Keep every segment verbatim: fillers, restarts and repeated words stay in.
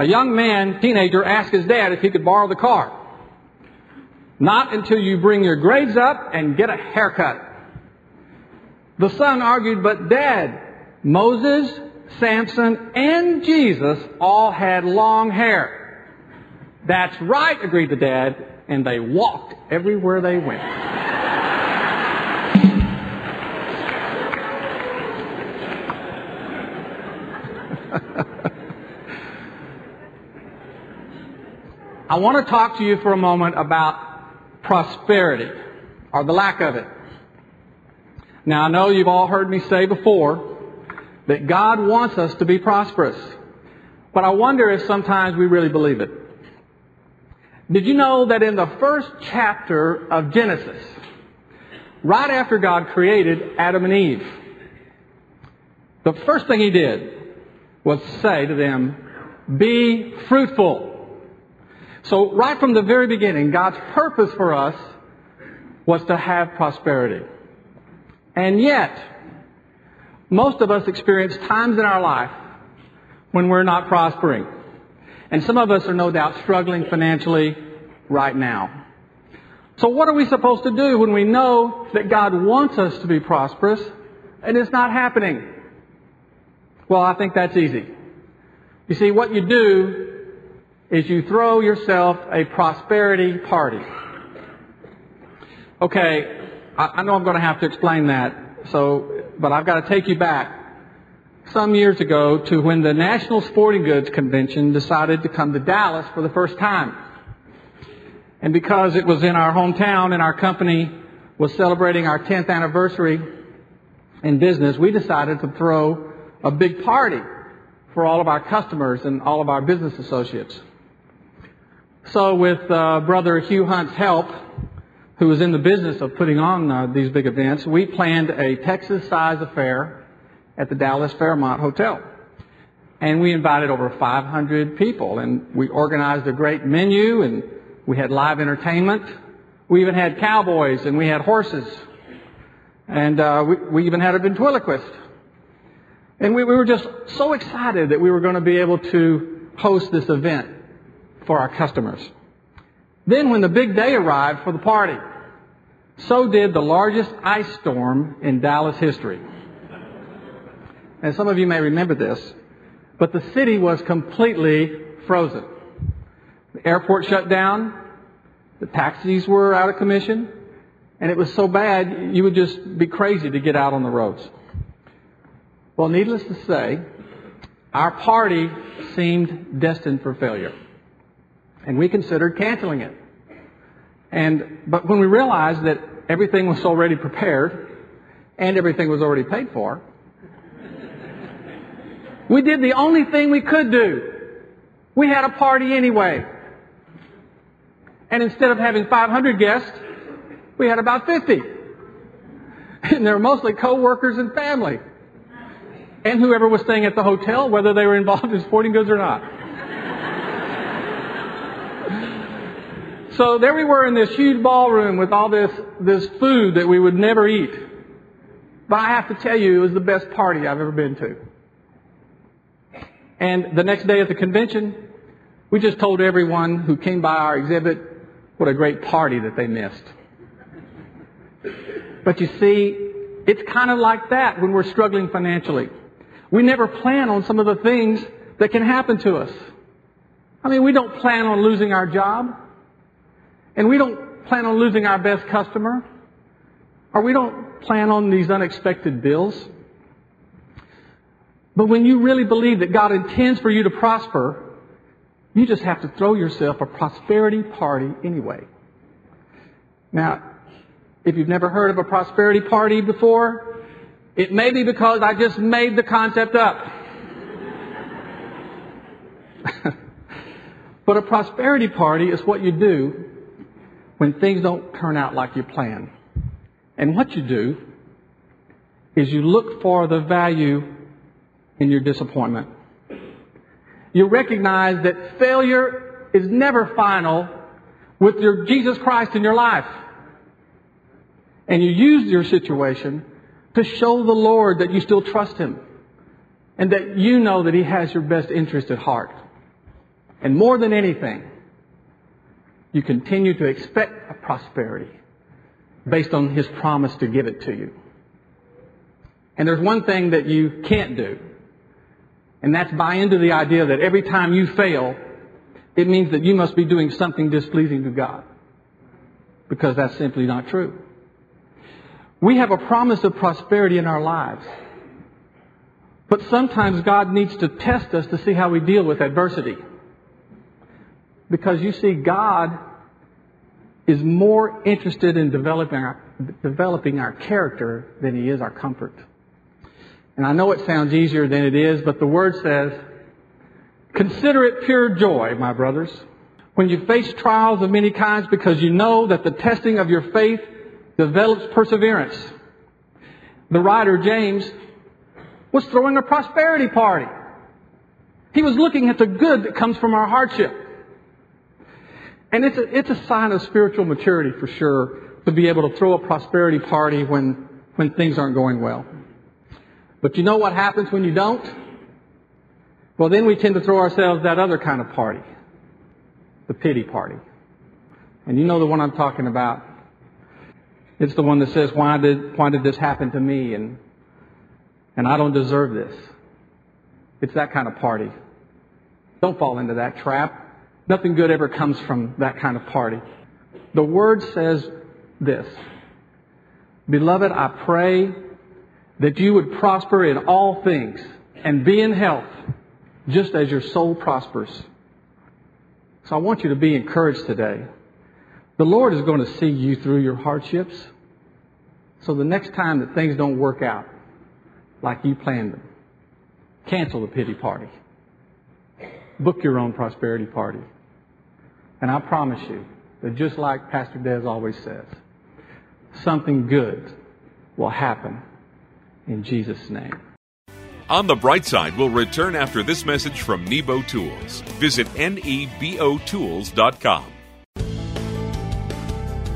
A young man, teenager, asked his dad if he could borrow the car. Not until you bring your grades up and get a haircut. The son argued, but Dad, Moses, Samson, and Jesus all had long hair. That's right, agreed the dad, and they walked everywhere they went. I want to talk to you for a moment about prosperity, or the lack of it. Now, I know you've all heard me say before that God wants us to be prosperous, but I wonder if sometimes we really believe it. Did you know that in the first chapter of Genesis, right after God created Adam and Eve, the first thing he did was say to them, "Be fruitful." So right from the very beginning, God's purpose for us was to have prosperity. And yet, most of us experience times in our life when we're not prospering. And some of us are no doubt struggling financially right now. So what are we supposed to do when we know that God wants us to be prosperous and it's not happening? Well, I think that's easy. You see, what you do is you throw yourself a prosperity party. Okay, I, I know I'm going to have to explain that, so, but I've got to take you back some years ago to when the National Sporting Goods Convention decided to come to Dallas for the first time. And because it was in our hometown and our company was celebrating our tenth anniversary in business, we decided to throw a big party for all of our customers and all of our business associates. So with uh, Brother Hugh Hunt's help, who was in the business of putting on uh, these big events, we planned a Texas-sized affair at the Dallas Fairmont Hotel. And we invited over five hundred people, and we organized a great menu, and we had live entertainment. We even had cowboys, and we had horses. And uh, we, we even had a ventriloquist. And we, we were just so excited that we were going to be able to host this event for our customers. Then when the big day arrived for the party, so did the largest ice storm in Dallas history. And some of you may remember this, but the city was completely frozen. The airport shut down, the taxis were out of commission, and it was so bad you would just be crazy to get out on the roads. Well, needless to say, our party seemed destined for failure. And we considered canceling it. And but when we realized that everything was already prepared and everything was already paid for, we did the only thing we could do. We had a party anyway. And instead of having five hundred guests, we had about fifty. And they were mostly co-workers and family, and whoever was staying at the hotel, whether they were involved in sporting goods or not. So there we were in this huge ballroom with all this, this food that we would never eat. But I have to tell you, it was the best party I've ever been to. And the next day at the convention, we just told everyone who came by our exhibit what a great party that they missed. But you see, it's kind of like that when we're struggling financially. We never plan on some of the things that can happen to us. I mean, we don't plan on losing our job. And we don't plan on losing our best customer. Or we don't plan on these unexpected bills. But when you really believe that God intends for you to prosper, you just have to throw yourself a prosperity party anyway. Now, if you've never heard of a prosperity party before, it may be because I just made the concept up. But a prosperity party is what you do when things don't turn out like you plan. And what you do is you look for the value in your disappointment. You recognize that failure is never final with your Jesus Christ in your life. And you use your situation to show the Lord that you still trust Him and that you know that He has your best interest at heart. And more than anything, you continue to expect a prosperity based on His promise to give it to you. And there's one thing that you can't do, and that's buy into the idea that every time you fail, it means that you must be doing something displeasing to God, because that's simply not true. We have a promise of prosperity in our lives, but sometimes God needs to test us to see how we deal with adversity. Because you see, God is more interested in developing our, developing our character than He is our comfort. And I know it sounds easier than it is, but the Word says, "Consider it pure joy, my brothers, when you face trials of many kinds, because you know that the testing of your faith develops perseverance." The writer, James, was throwing a prosperity party. He was looking at the good that comes from our hardship. And it's a, it's a sign of spiritual maturity, for sure, to be able to throw a prosperity party when, when things aren't going well. But you know what happens when you don't? Well, then we tend to throw ourselves that other kind of party, the pity party. And you know the one I'm talking about. It's the one that says, why did, why did this happen to me? And, and I don't deserve this. It's that kind of party. Don't fall into that trap. Nothing good ever comes from that kind of party. The Word says this, "Beloved, I pray that you would prosper in all things and be in health, just as your soul prospers." So I want you to be encouraged today. The Lord is going to see you through your hardships. So the next time that things don't work out like you planned them, cancel the pity party. Book your own prosperity party. And I promise you that just like Pastor Des always says, something good will happen in Jesus' name. On the Bright Side, we'll return after this message from Nebo Tools. Visit nebo tools dot com.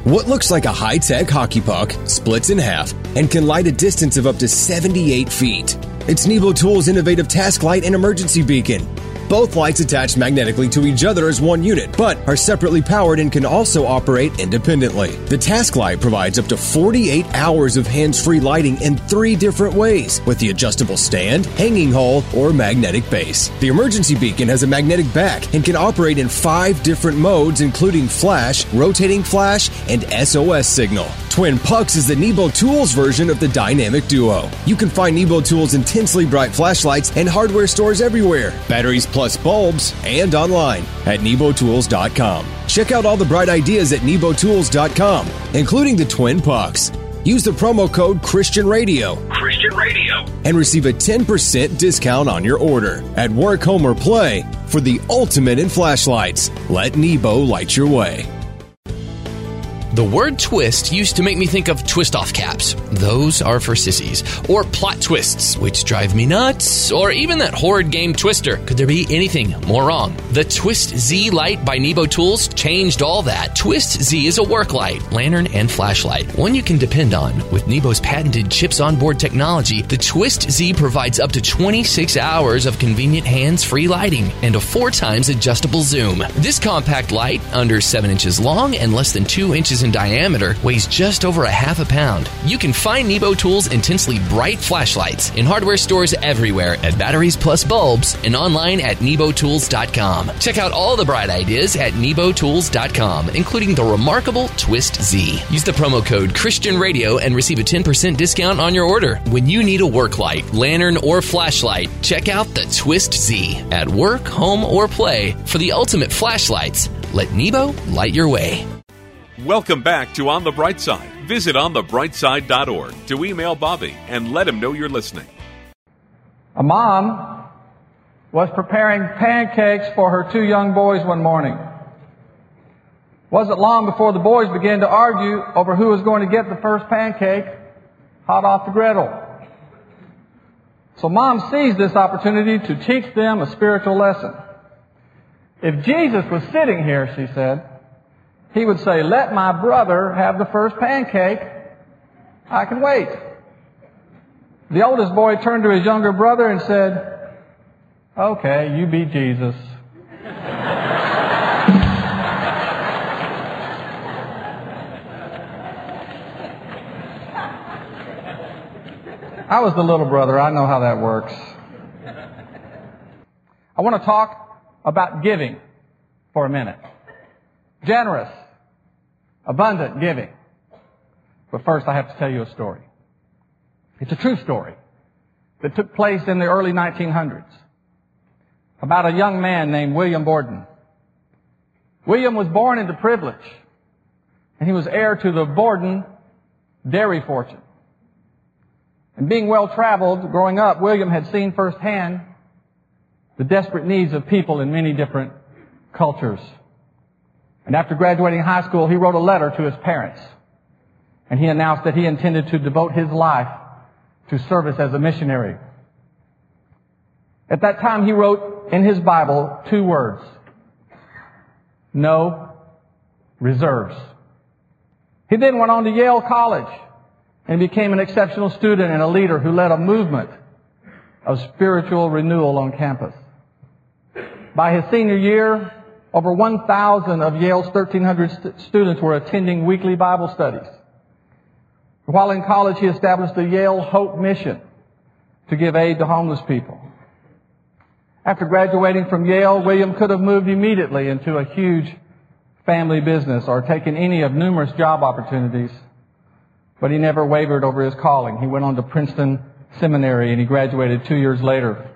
What looks like a high-tech hockey puck splits in half and can light a distance of up to seventy-eight feet. It's Nebo Tools' innovative task light and emergency beacon. Both lights attach magnetically to each other as one unit, but are separately powered and can also operate independently. The task light provides up to forty-eight hours of hands-free lighting in three different ways, with the adjustable stand, hanging hole, or magnetic base. The emergency beacon has a magnetic back and can operate in five different modes, including flash, rotating flash, and S O S signal. Twin Pucks is the Nebo Tools version of the Dynamic Duo. You can find Nebo Tools' intensely bright flashlights and hardware stores everywhere. Batteries plus Plus bulbs, and online at nebo tools dot com. Check out all the bright ideas at nebo tools dot com, including the Twin Pucks. Use the promo code Christian Radio, Christian Radio, and receive a ten percent discount on your order at work, home, or play for the ultimate in flashlights. Let Nebo light your way. The word twist used to make me think of twist-off caps. Those are for sissies. Or plot twists, which drive me nuts. Or even that horrid game Twister. Could there be anything more wrong? The Twist Z light by Nebo Tools changed all that. Twist Z is a work light, lantern, and flashlight. One you can depend on. With Nebo's patented chips onboard technology, the Twist Z provides up to twenty-six hours of convenient hands-free lighting and a four times adjustable zoom. This compact light, under seven inches long and less than two inches in diameter, weighs just over a half a pound. You can find Nebo Tools' intensely bright flashlights in hardware stores everywhere, at batteries plus bulbs, and online at nebo tools dot com. Check out all the bright ideas at nebo tools dot com, including the remarkable Twist Z. Use the promo code Christian Radio and receive a ten percent discount on your order. When you need a work light, lantern, or flashlight, check out the Twist Z at work, home, or play for the ultimate flashlights. Let Nebo light your way. Welcome back to On the Bright Side. Visit on the bright side dot org to email Bobby and let him know you're listening. A mom was preparing pancakes for her two young boys one morning. It wasn't long before the boys began to argue over who was going to get the first pancake hot off the griddle. So Mom seized this opportunity to teach them a spiritual lesson. If Jesus was sitting here, she said, he would say, let my brother have the first pancake. I can wait. The oldest boy turned to his younger brother and said, okay, you be Jesus. I was the little brother. I know how that works. I want to talk about giving for a minute. Generous, abundant giving. But first, I have to tell you a story. It's a true story that took place in the early nineteen hundreds about a young man named William Borden. William was born into privilege, and he was heir to the Borden dairy fortune. And being well-traveled, growing up, William had seen firsthand the desperate needs of people in many different cultures. And after graduating high school, he wrote a letter to his parents. And he announced that he intended to devote his life to service as a missionary. At that time, he wrote in his Bible two words: no reserves. He then went on to Yale College and became an exceptional student and a leader who led a movement of spiritual renewal on campus. By his senior year, over one thousand of Yale's thirteen hundred st- students were attending weekly Bible studies. While in college, he established the Yale Hope Mission to give aid to homeless people. After graduating from Yale, William could have moved immediately into a huge family business or taken any of numerous job opportunities, but he never wavered over his calling. He went on to Princeton Seminary, and he graduated two years later.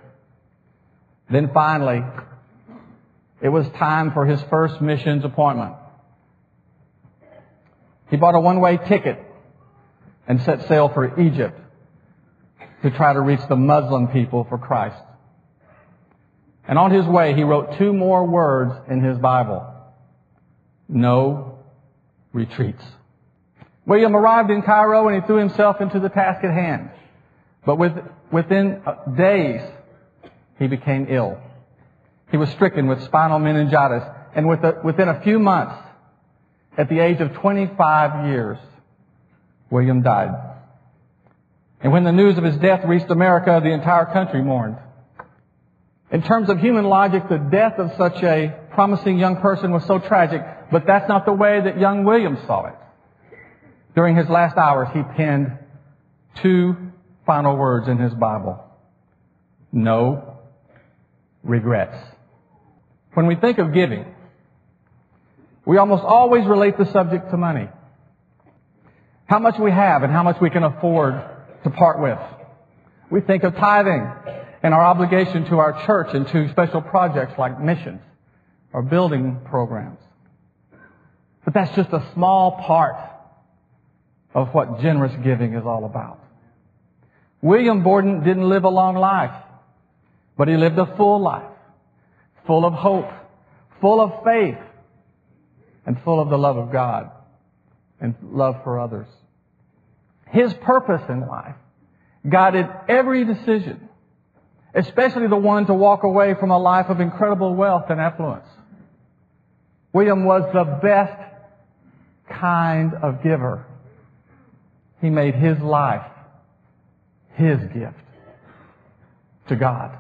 Then finally, it was time for his first missions appointment. He bought a one-way ticket and set sail for Egypt to try to reach the Muslim people for Christ. And on his way, he wrote two more words in his Bible: no retreats. William arrived in Cairo and he threw himself into the task at hand. But with, within days, he became ill. He was stricken with spinal meningitis, and with a, within a few months, at the age of twenty-five years, William died. And when the news of his death reached America, the entire country mourned. In terms of human logic, the death of such a promising young person was so tragic, but that's not the way that young William saw it. During his last hours, he penned two final words in his Bible: no regrets. When we think of giving, we almost always relate the subject to money. How much we have and how much we can afford to part with. We think of tithing and our obligation to our church and to special projects like missions or building programs. But that's just a small part of what generous giving is all about. William Borden didn't live a long life, but he lived a full life, full of hope, full of faith, and full of the love of God and love for others. His purpose in life guided every decision, especially the one to walk away from a life of incredible wealth and affluence. William was the best kind of giver. He made his life his gift to God.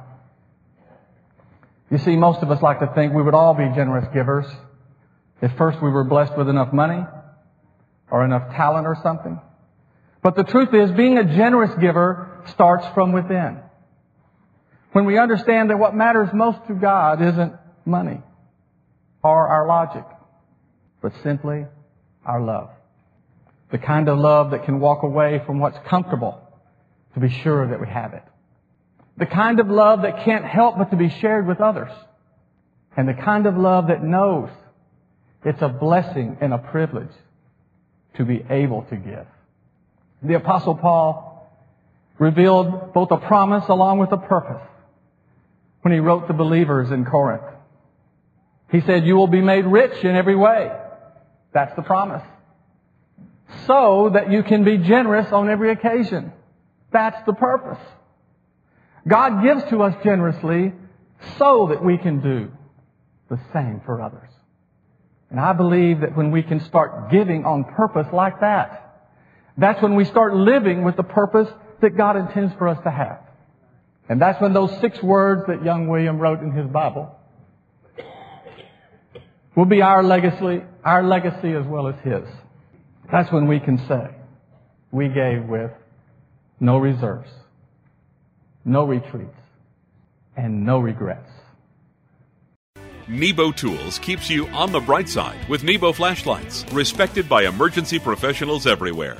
You see, most of us like to think we would all be generous givers if first we were blessed with enough money or enough talent or something. But the truth is, being a generous giver starts from within. When we understand that what matters most to God isn't money or our logic, but simply our love. The kind of love that can walk away from what's comfortable to be sure that we have it. The kind of love that can't help but to be shared with others. And the kind of love that knows it's a blessing and a privilege to be able to give. The Apostle Paul revealed both a promise along with a purpose when he wrote to believers in Corinth. He said, you will be made rich in every way. That's the promise. So that you can be generous on every occasion. That's the purpose. God gives to us generously so that we can do the same for others. And I believe that when we can start giving on purpose like that, that's when we start living with the purpose that God intends for us to have. And that's when those six words that young William wrote in his Bible will be our legacy, our legacy as well as his. That's when we can say, we gave with no reserves, no retreats, and no regrets. Nebo Tools keeps you on the bright side with Nebo flashlights, respected by emergency professionals everywhere.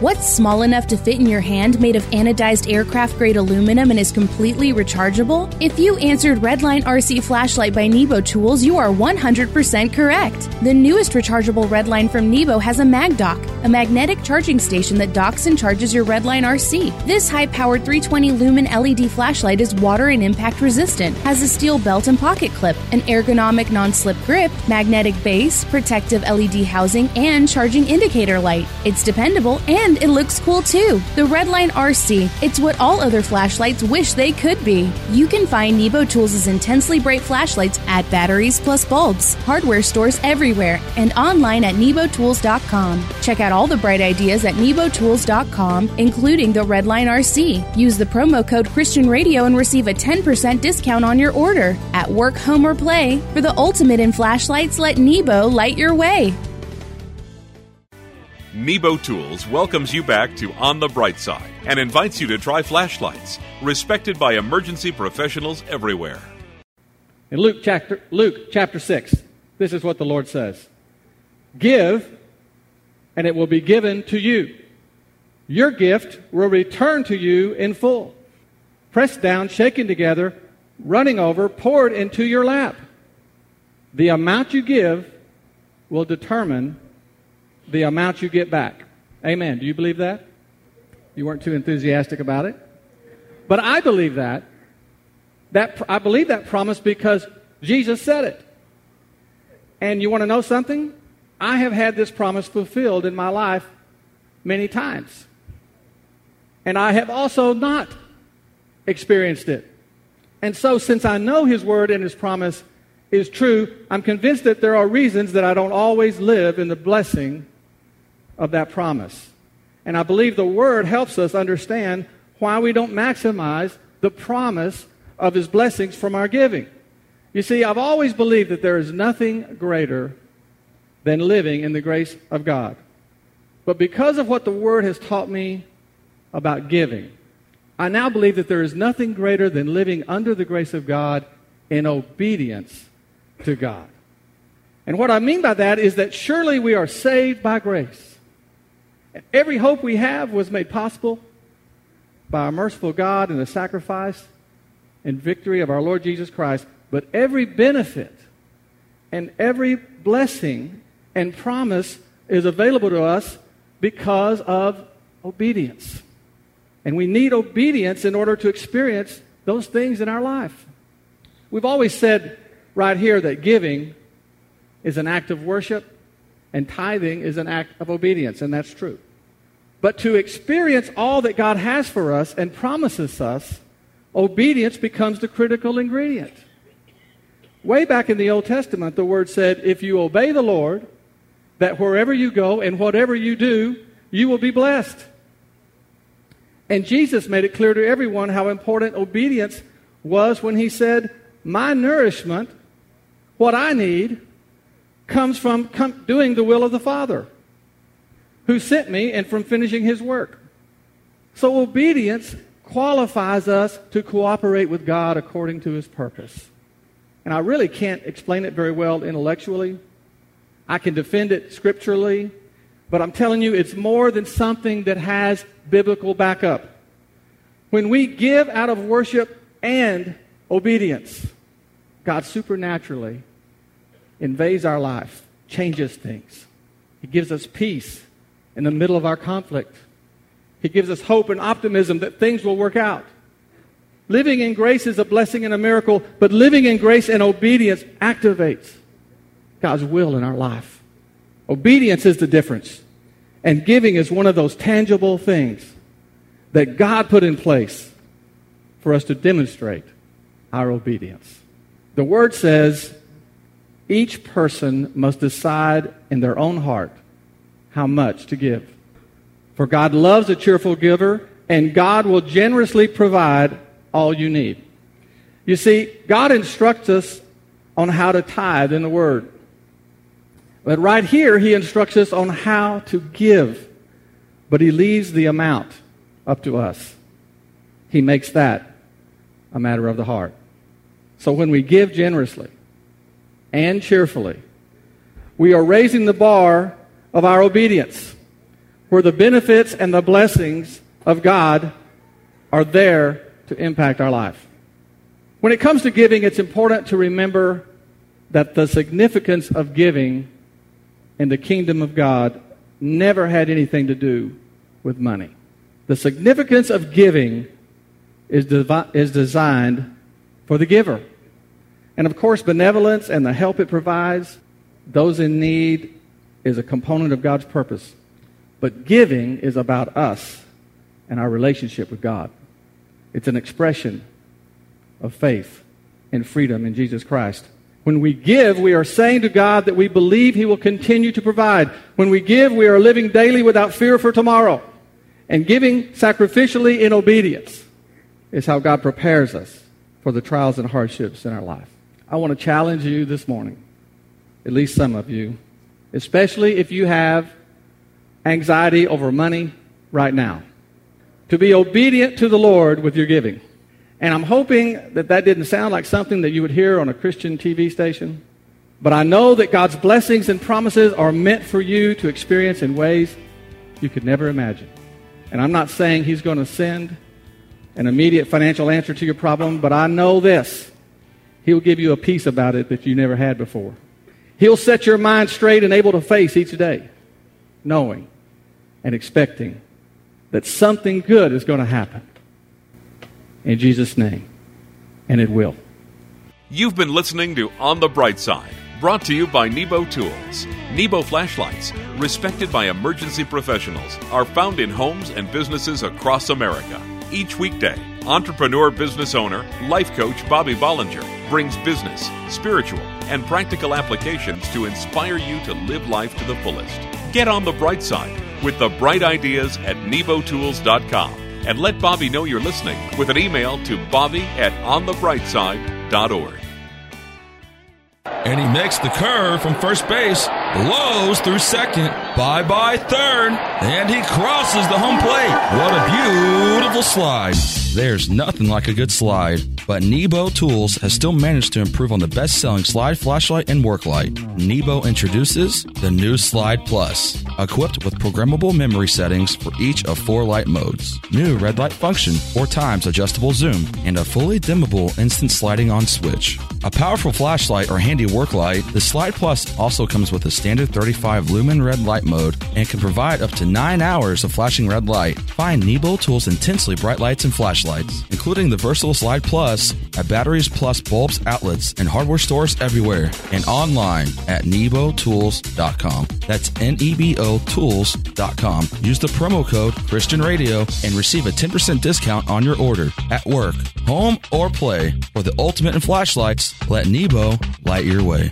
What's small enough to fit in your hand, made of anodized aircraft-grade aluminum, and is completely rechargeable? If you answered Redline R C Flashlight by Nebo Tools, you are one hundred percent correct. The newest rechargeable Redline from Nebo has a MagDock, a magnetic charging station that docks and charges your Redline R C. This high-powered three hundred twenty lumen L E D flashlight is water and impact resistant, has a steel belt and pocket clip, an ergonomic non-slip grip, magnetic base, protective L E D housing, and charging indicator light. It's dependable and And it looks cool too. The Redline R C. It's what all other flashlights wish they could be. You can find Nebo Tools' intensely bright flashlights at Batteries Plus Bulbs, hardware stores everywhere, and online at nebo tools dot com. Check out all the bright ideas at nebo tools dot com, including the Redline R C. Use the promo code Christian Radio and receive a ten percent discount on your order. At work, home, or play, for the ultimate in flashlights, let Nebo light your way. Nebo Tools welcomes you back to On the Bright Side and invites you to try flashlights, respected by emergency professionals everywhere. In Luke chapter, Luke chapter six, this is what the Lord says. Give, and it will be given to you. Your gift will return to you in full. Pressed down, shaken together, running over, poured into your lap. The amount you give will determine the amount you get back. Amen. Do you believe that? You weren't too enthusiastic about it. But I believe that. That I believe that promise because Jesus said it. And you want to know something? I have had this promise fulfilled in my life many times. And I have also not experienced it. And so since I know His Word and His promise is true, I'm convinced that there are reasons that I don't always live in the blessing of that promise. And I believe the Word helps us understand why we don't maximize the promise of His blessings from our giving. You see, I've always believed that there is nothing greater than living in the grace of God. But because of what the Word has taught me about giving, I now believe that there is nothing greater than living under the grace of God in obedience to God. And what I mean by that is that surely we are saved by grace. Every hope we have was made possible by our merciful God and the sacrifice and victory of our Lord Jesus Christ. But every benefit and every blessing and promise is available to us because of obedience. And we need obedience in order to experience those things in our life. We've always said right here that giving is an act of worship and tithing is an act of obedience, and that's true. But to experience all that God has for us and promises us, obedience becomes the critical ingredient. Way back in the Old Testament, the Word said, if you obey the Lord, that wherever you go and whatever you do, you will be blessed. And Jesus made it clear to everyone how important obedience was when He said, my nourishment, what I need, comes from com- doing the will of the Father who sent me and from finishing His work. So obedience qualifies us to cooperate with God according to His purpose. And I really can't explain it very well intellectually. I can defend it scripturally, but I'm telling you it's more than something that has biblical backup. When we give out of worship and obedience, God supernaturally invades our life, changes things. He gives us peace in the middle of our conflict. He gives us hope and optimism that things will work out. Living in grace is a blessing and a miracle, but living in grace and obedience activates God's will in our life. Obedience is the difference. And giving is one of those tangible things that God put in place for us to demonstrate our obedience. The Word says each person must decide in their own heart how much to give. For God loves a cheerful giver, and God will generously provide all you need. You see, God instructs us on how to tithe in the Word. But right here, He instructs us on how to give. But He leaves the amount up to us. He makes that a matter of the heart. So when we give generously and cheerfully, we are raising the bar of our obedience, where the benefits and the blessings of God are there to impact our life. When it comes to giving, it's important to remember that the significance of giving in the kingdom of God never had anything to do with money. The significance of giving is devi- is designed for the giver. And of course, benevolence and the help it provides those in need is a component of God's purpose. But giving is about us and our relationship with God. It's an expression of faith and freedom in Jesus Christ. When we give, we are saying to God that we believe He will continue to provide. When we give, we are living daily without fear for tomorrow. And giving sacrificially in obedience is how God prepares us for the trials and hardships in our life. I want to challenge you this morning, at least some of you, especially if you have anxiety over money right now, to be obedient to the Lord with your giving. And I'm hoping that that didn't sound like something that you would hear on a Christian T V station. But I know that God's blessings and promises are meant for you to experience in ways you could never imagine. And I'm not saying He's going to send an immediate financial answer to your problem, but I know this. He'll give you a peace about it that you never had before. He'll set your mind straight and able to face each day, knowing and expecting that something good is going to happen. In Jesus' name, and it will. You've been listening to On the Bright Side, brought to you by Nebo Tools. Nebo flashlights, respected by emergency professionals, are found in homes and businesses across America. Each weekday, entrepreneur business owner, life coach Bobby Bollinger brings business, spiritual, and practical applications to inspire you to live life to the fullest. Get on the bright side with the bright ideas at nebo tools dot com and let Bobby know you're listening with an email to bobby at on the bright side dot org. And he makes the curve from first base, blows through second, bye-bye third, and he crosses the home plate. What a beautiful slide. There's nothing like a good slide, but Nebo Tools has still managed to improve on the best-selling slide flashlight and work light. Nebo introduces the new Slide Plus, equipped with programmable memory settings for each of four light modes, new red light function, four times adjustable zoom, and a fully dimmable instant sliding on switch. A powerful flashlight or handy work light, the Slide Plus also comes with a standard thirty-five lumen red light mode and can provide up to nine hours of flashing red light. Find Nebo Tools intensely bright lights and flashlights, including the versatile Slide Plus at Batteries Plus bulbs, outlets, and hardware stores everywhere and online at nebo tools dot com. That's N E B O tools dot com. Use the promo code ChristianRadio and receive a ten percent discount on your order at work, home, or play. For the ultimate in flashlights, let Nebo light your way.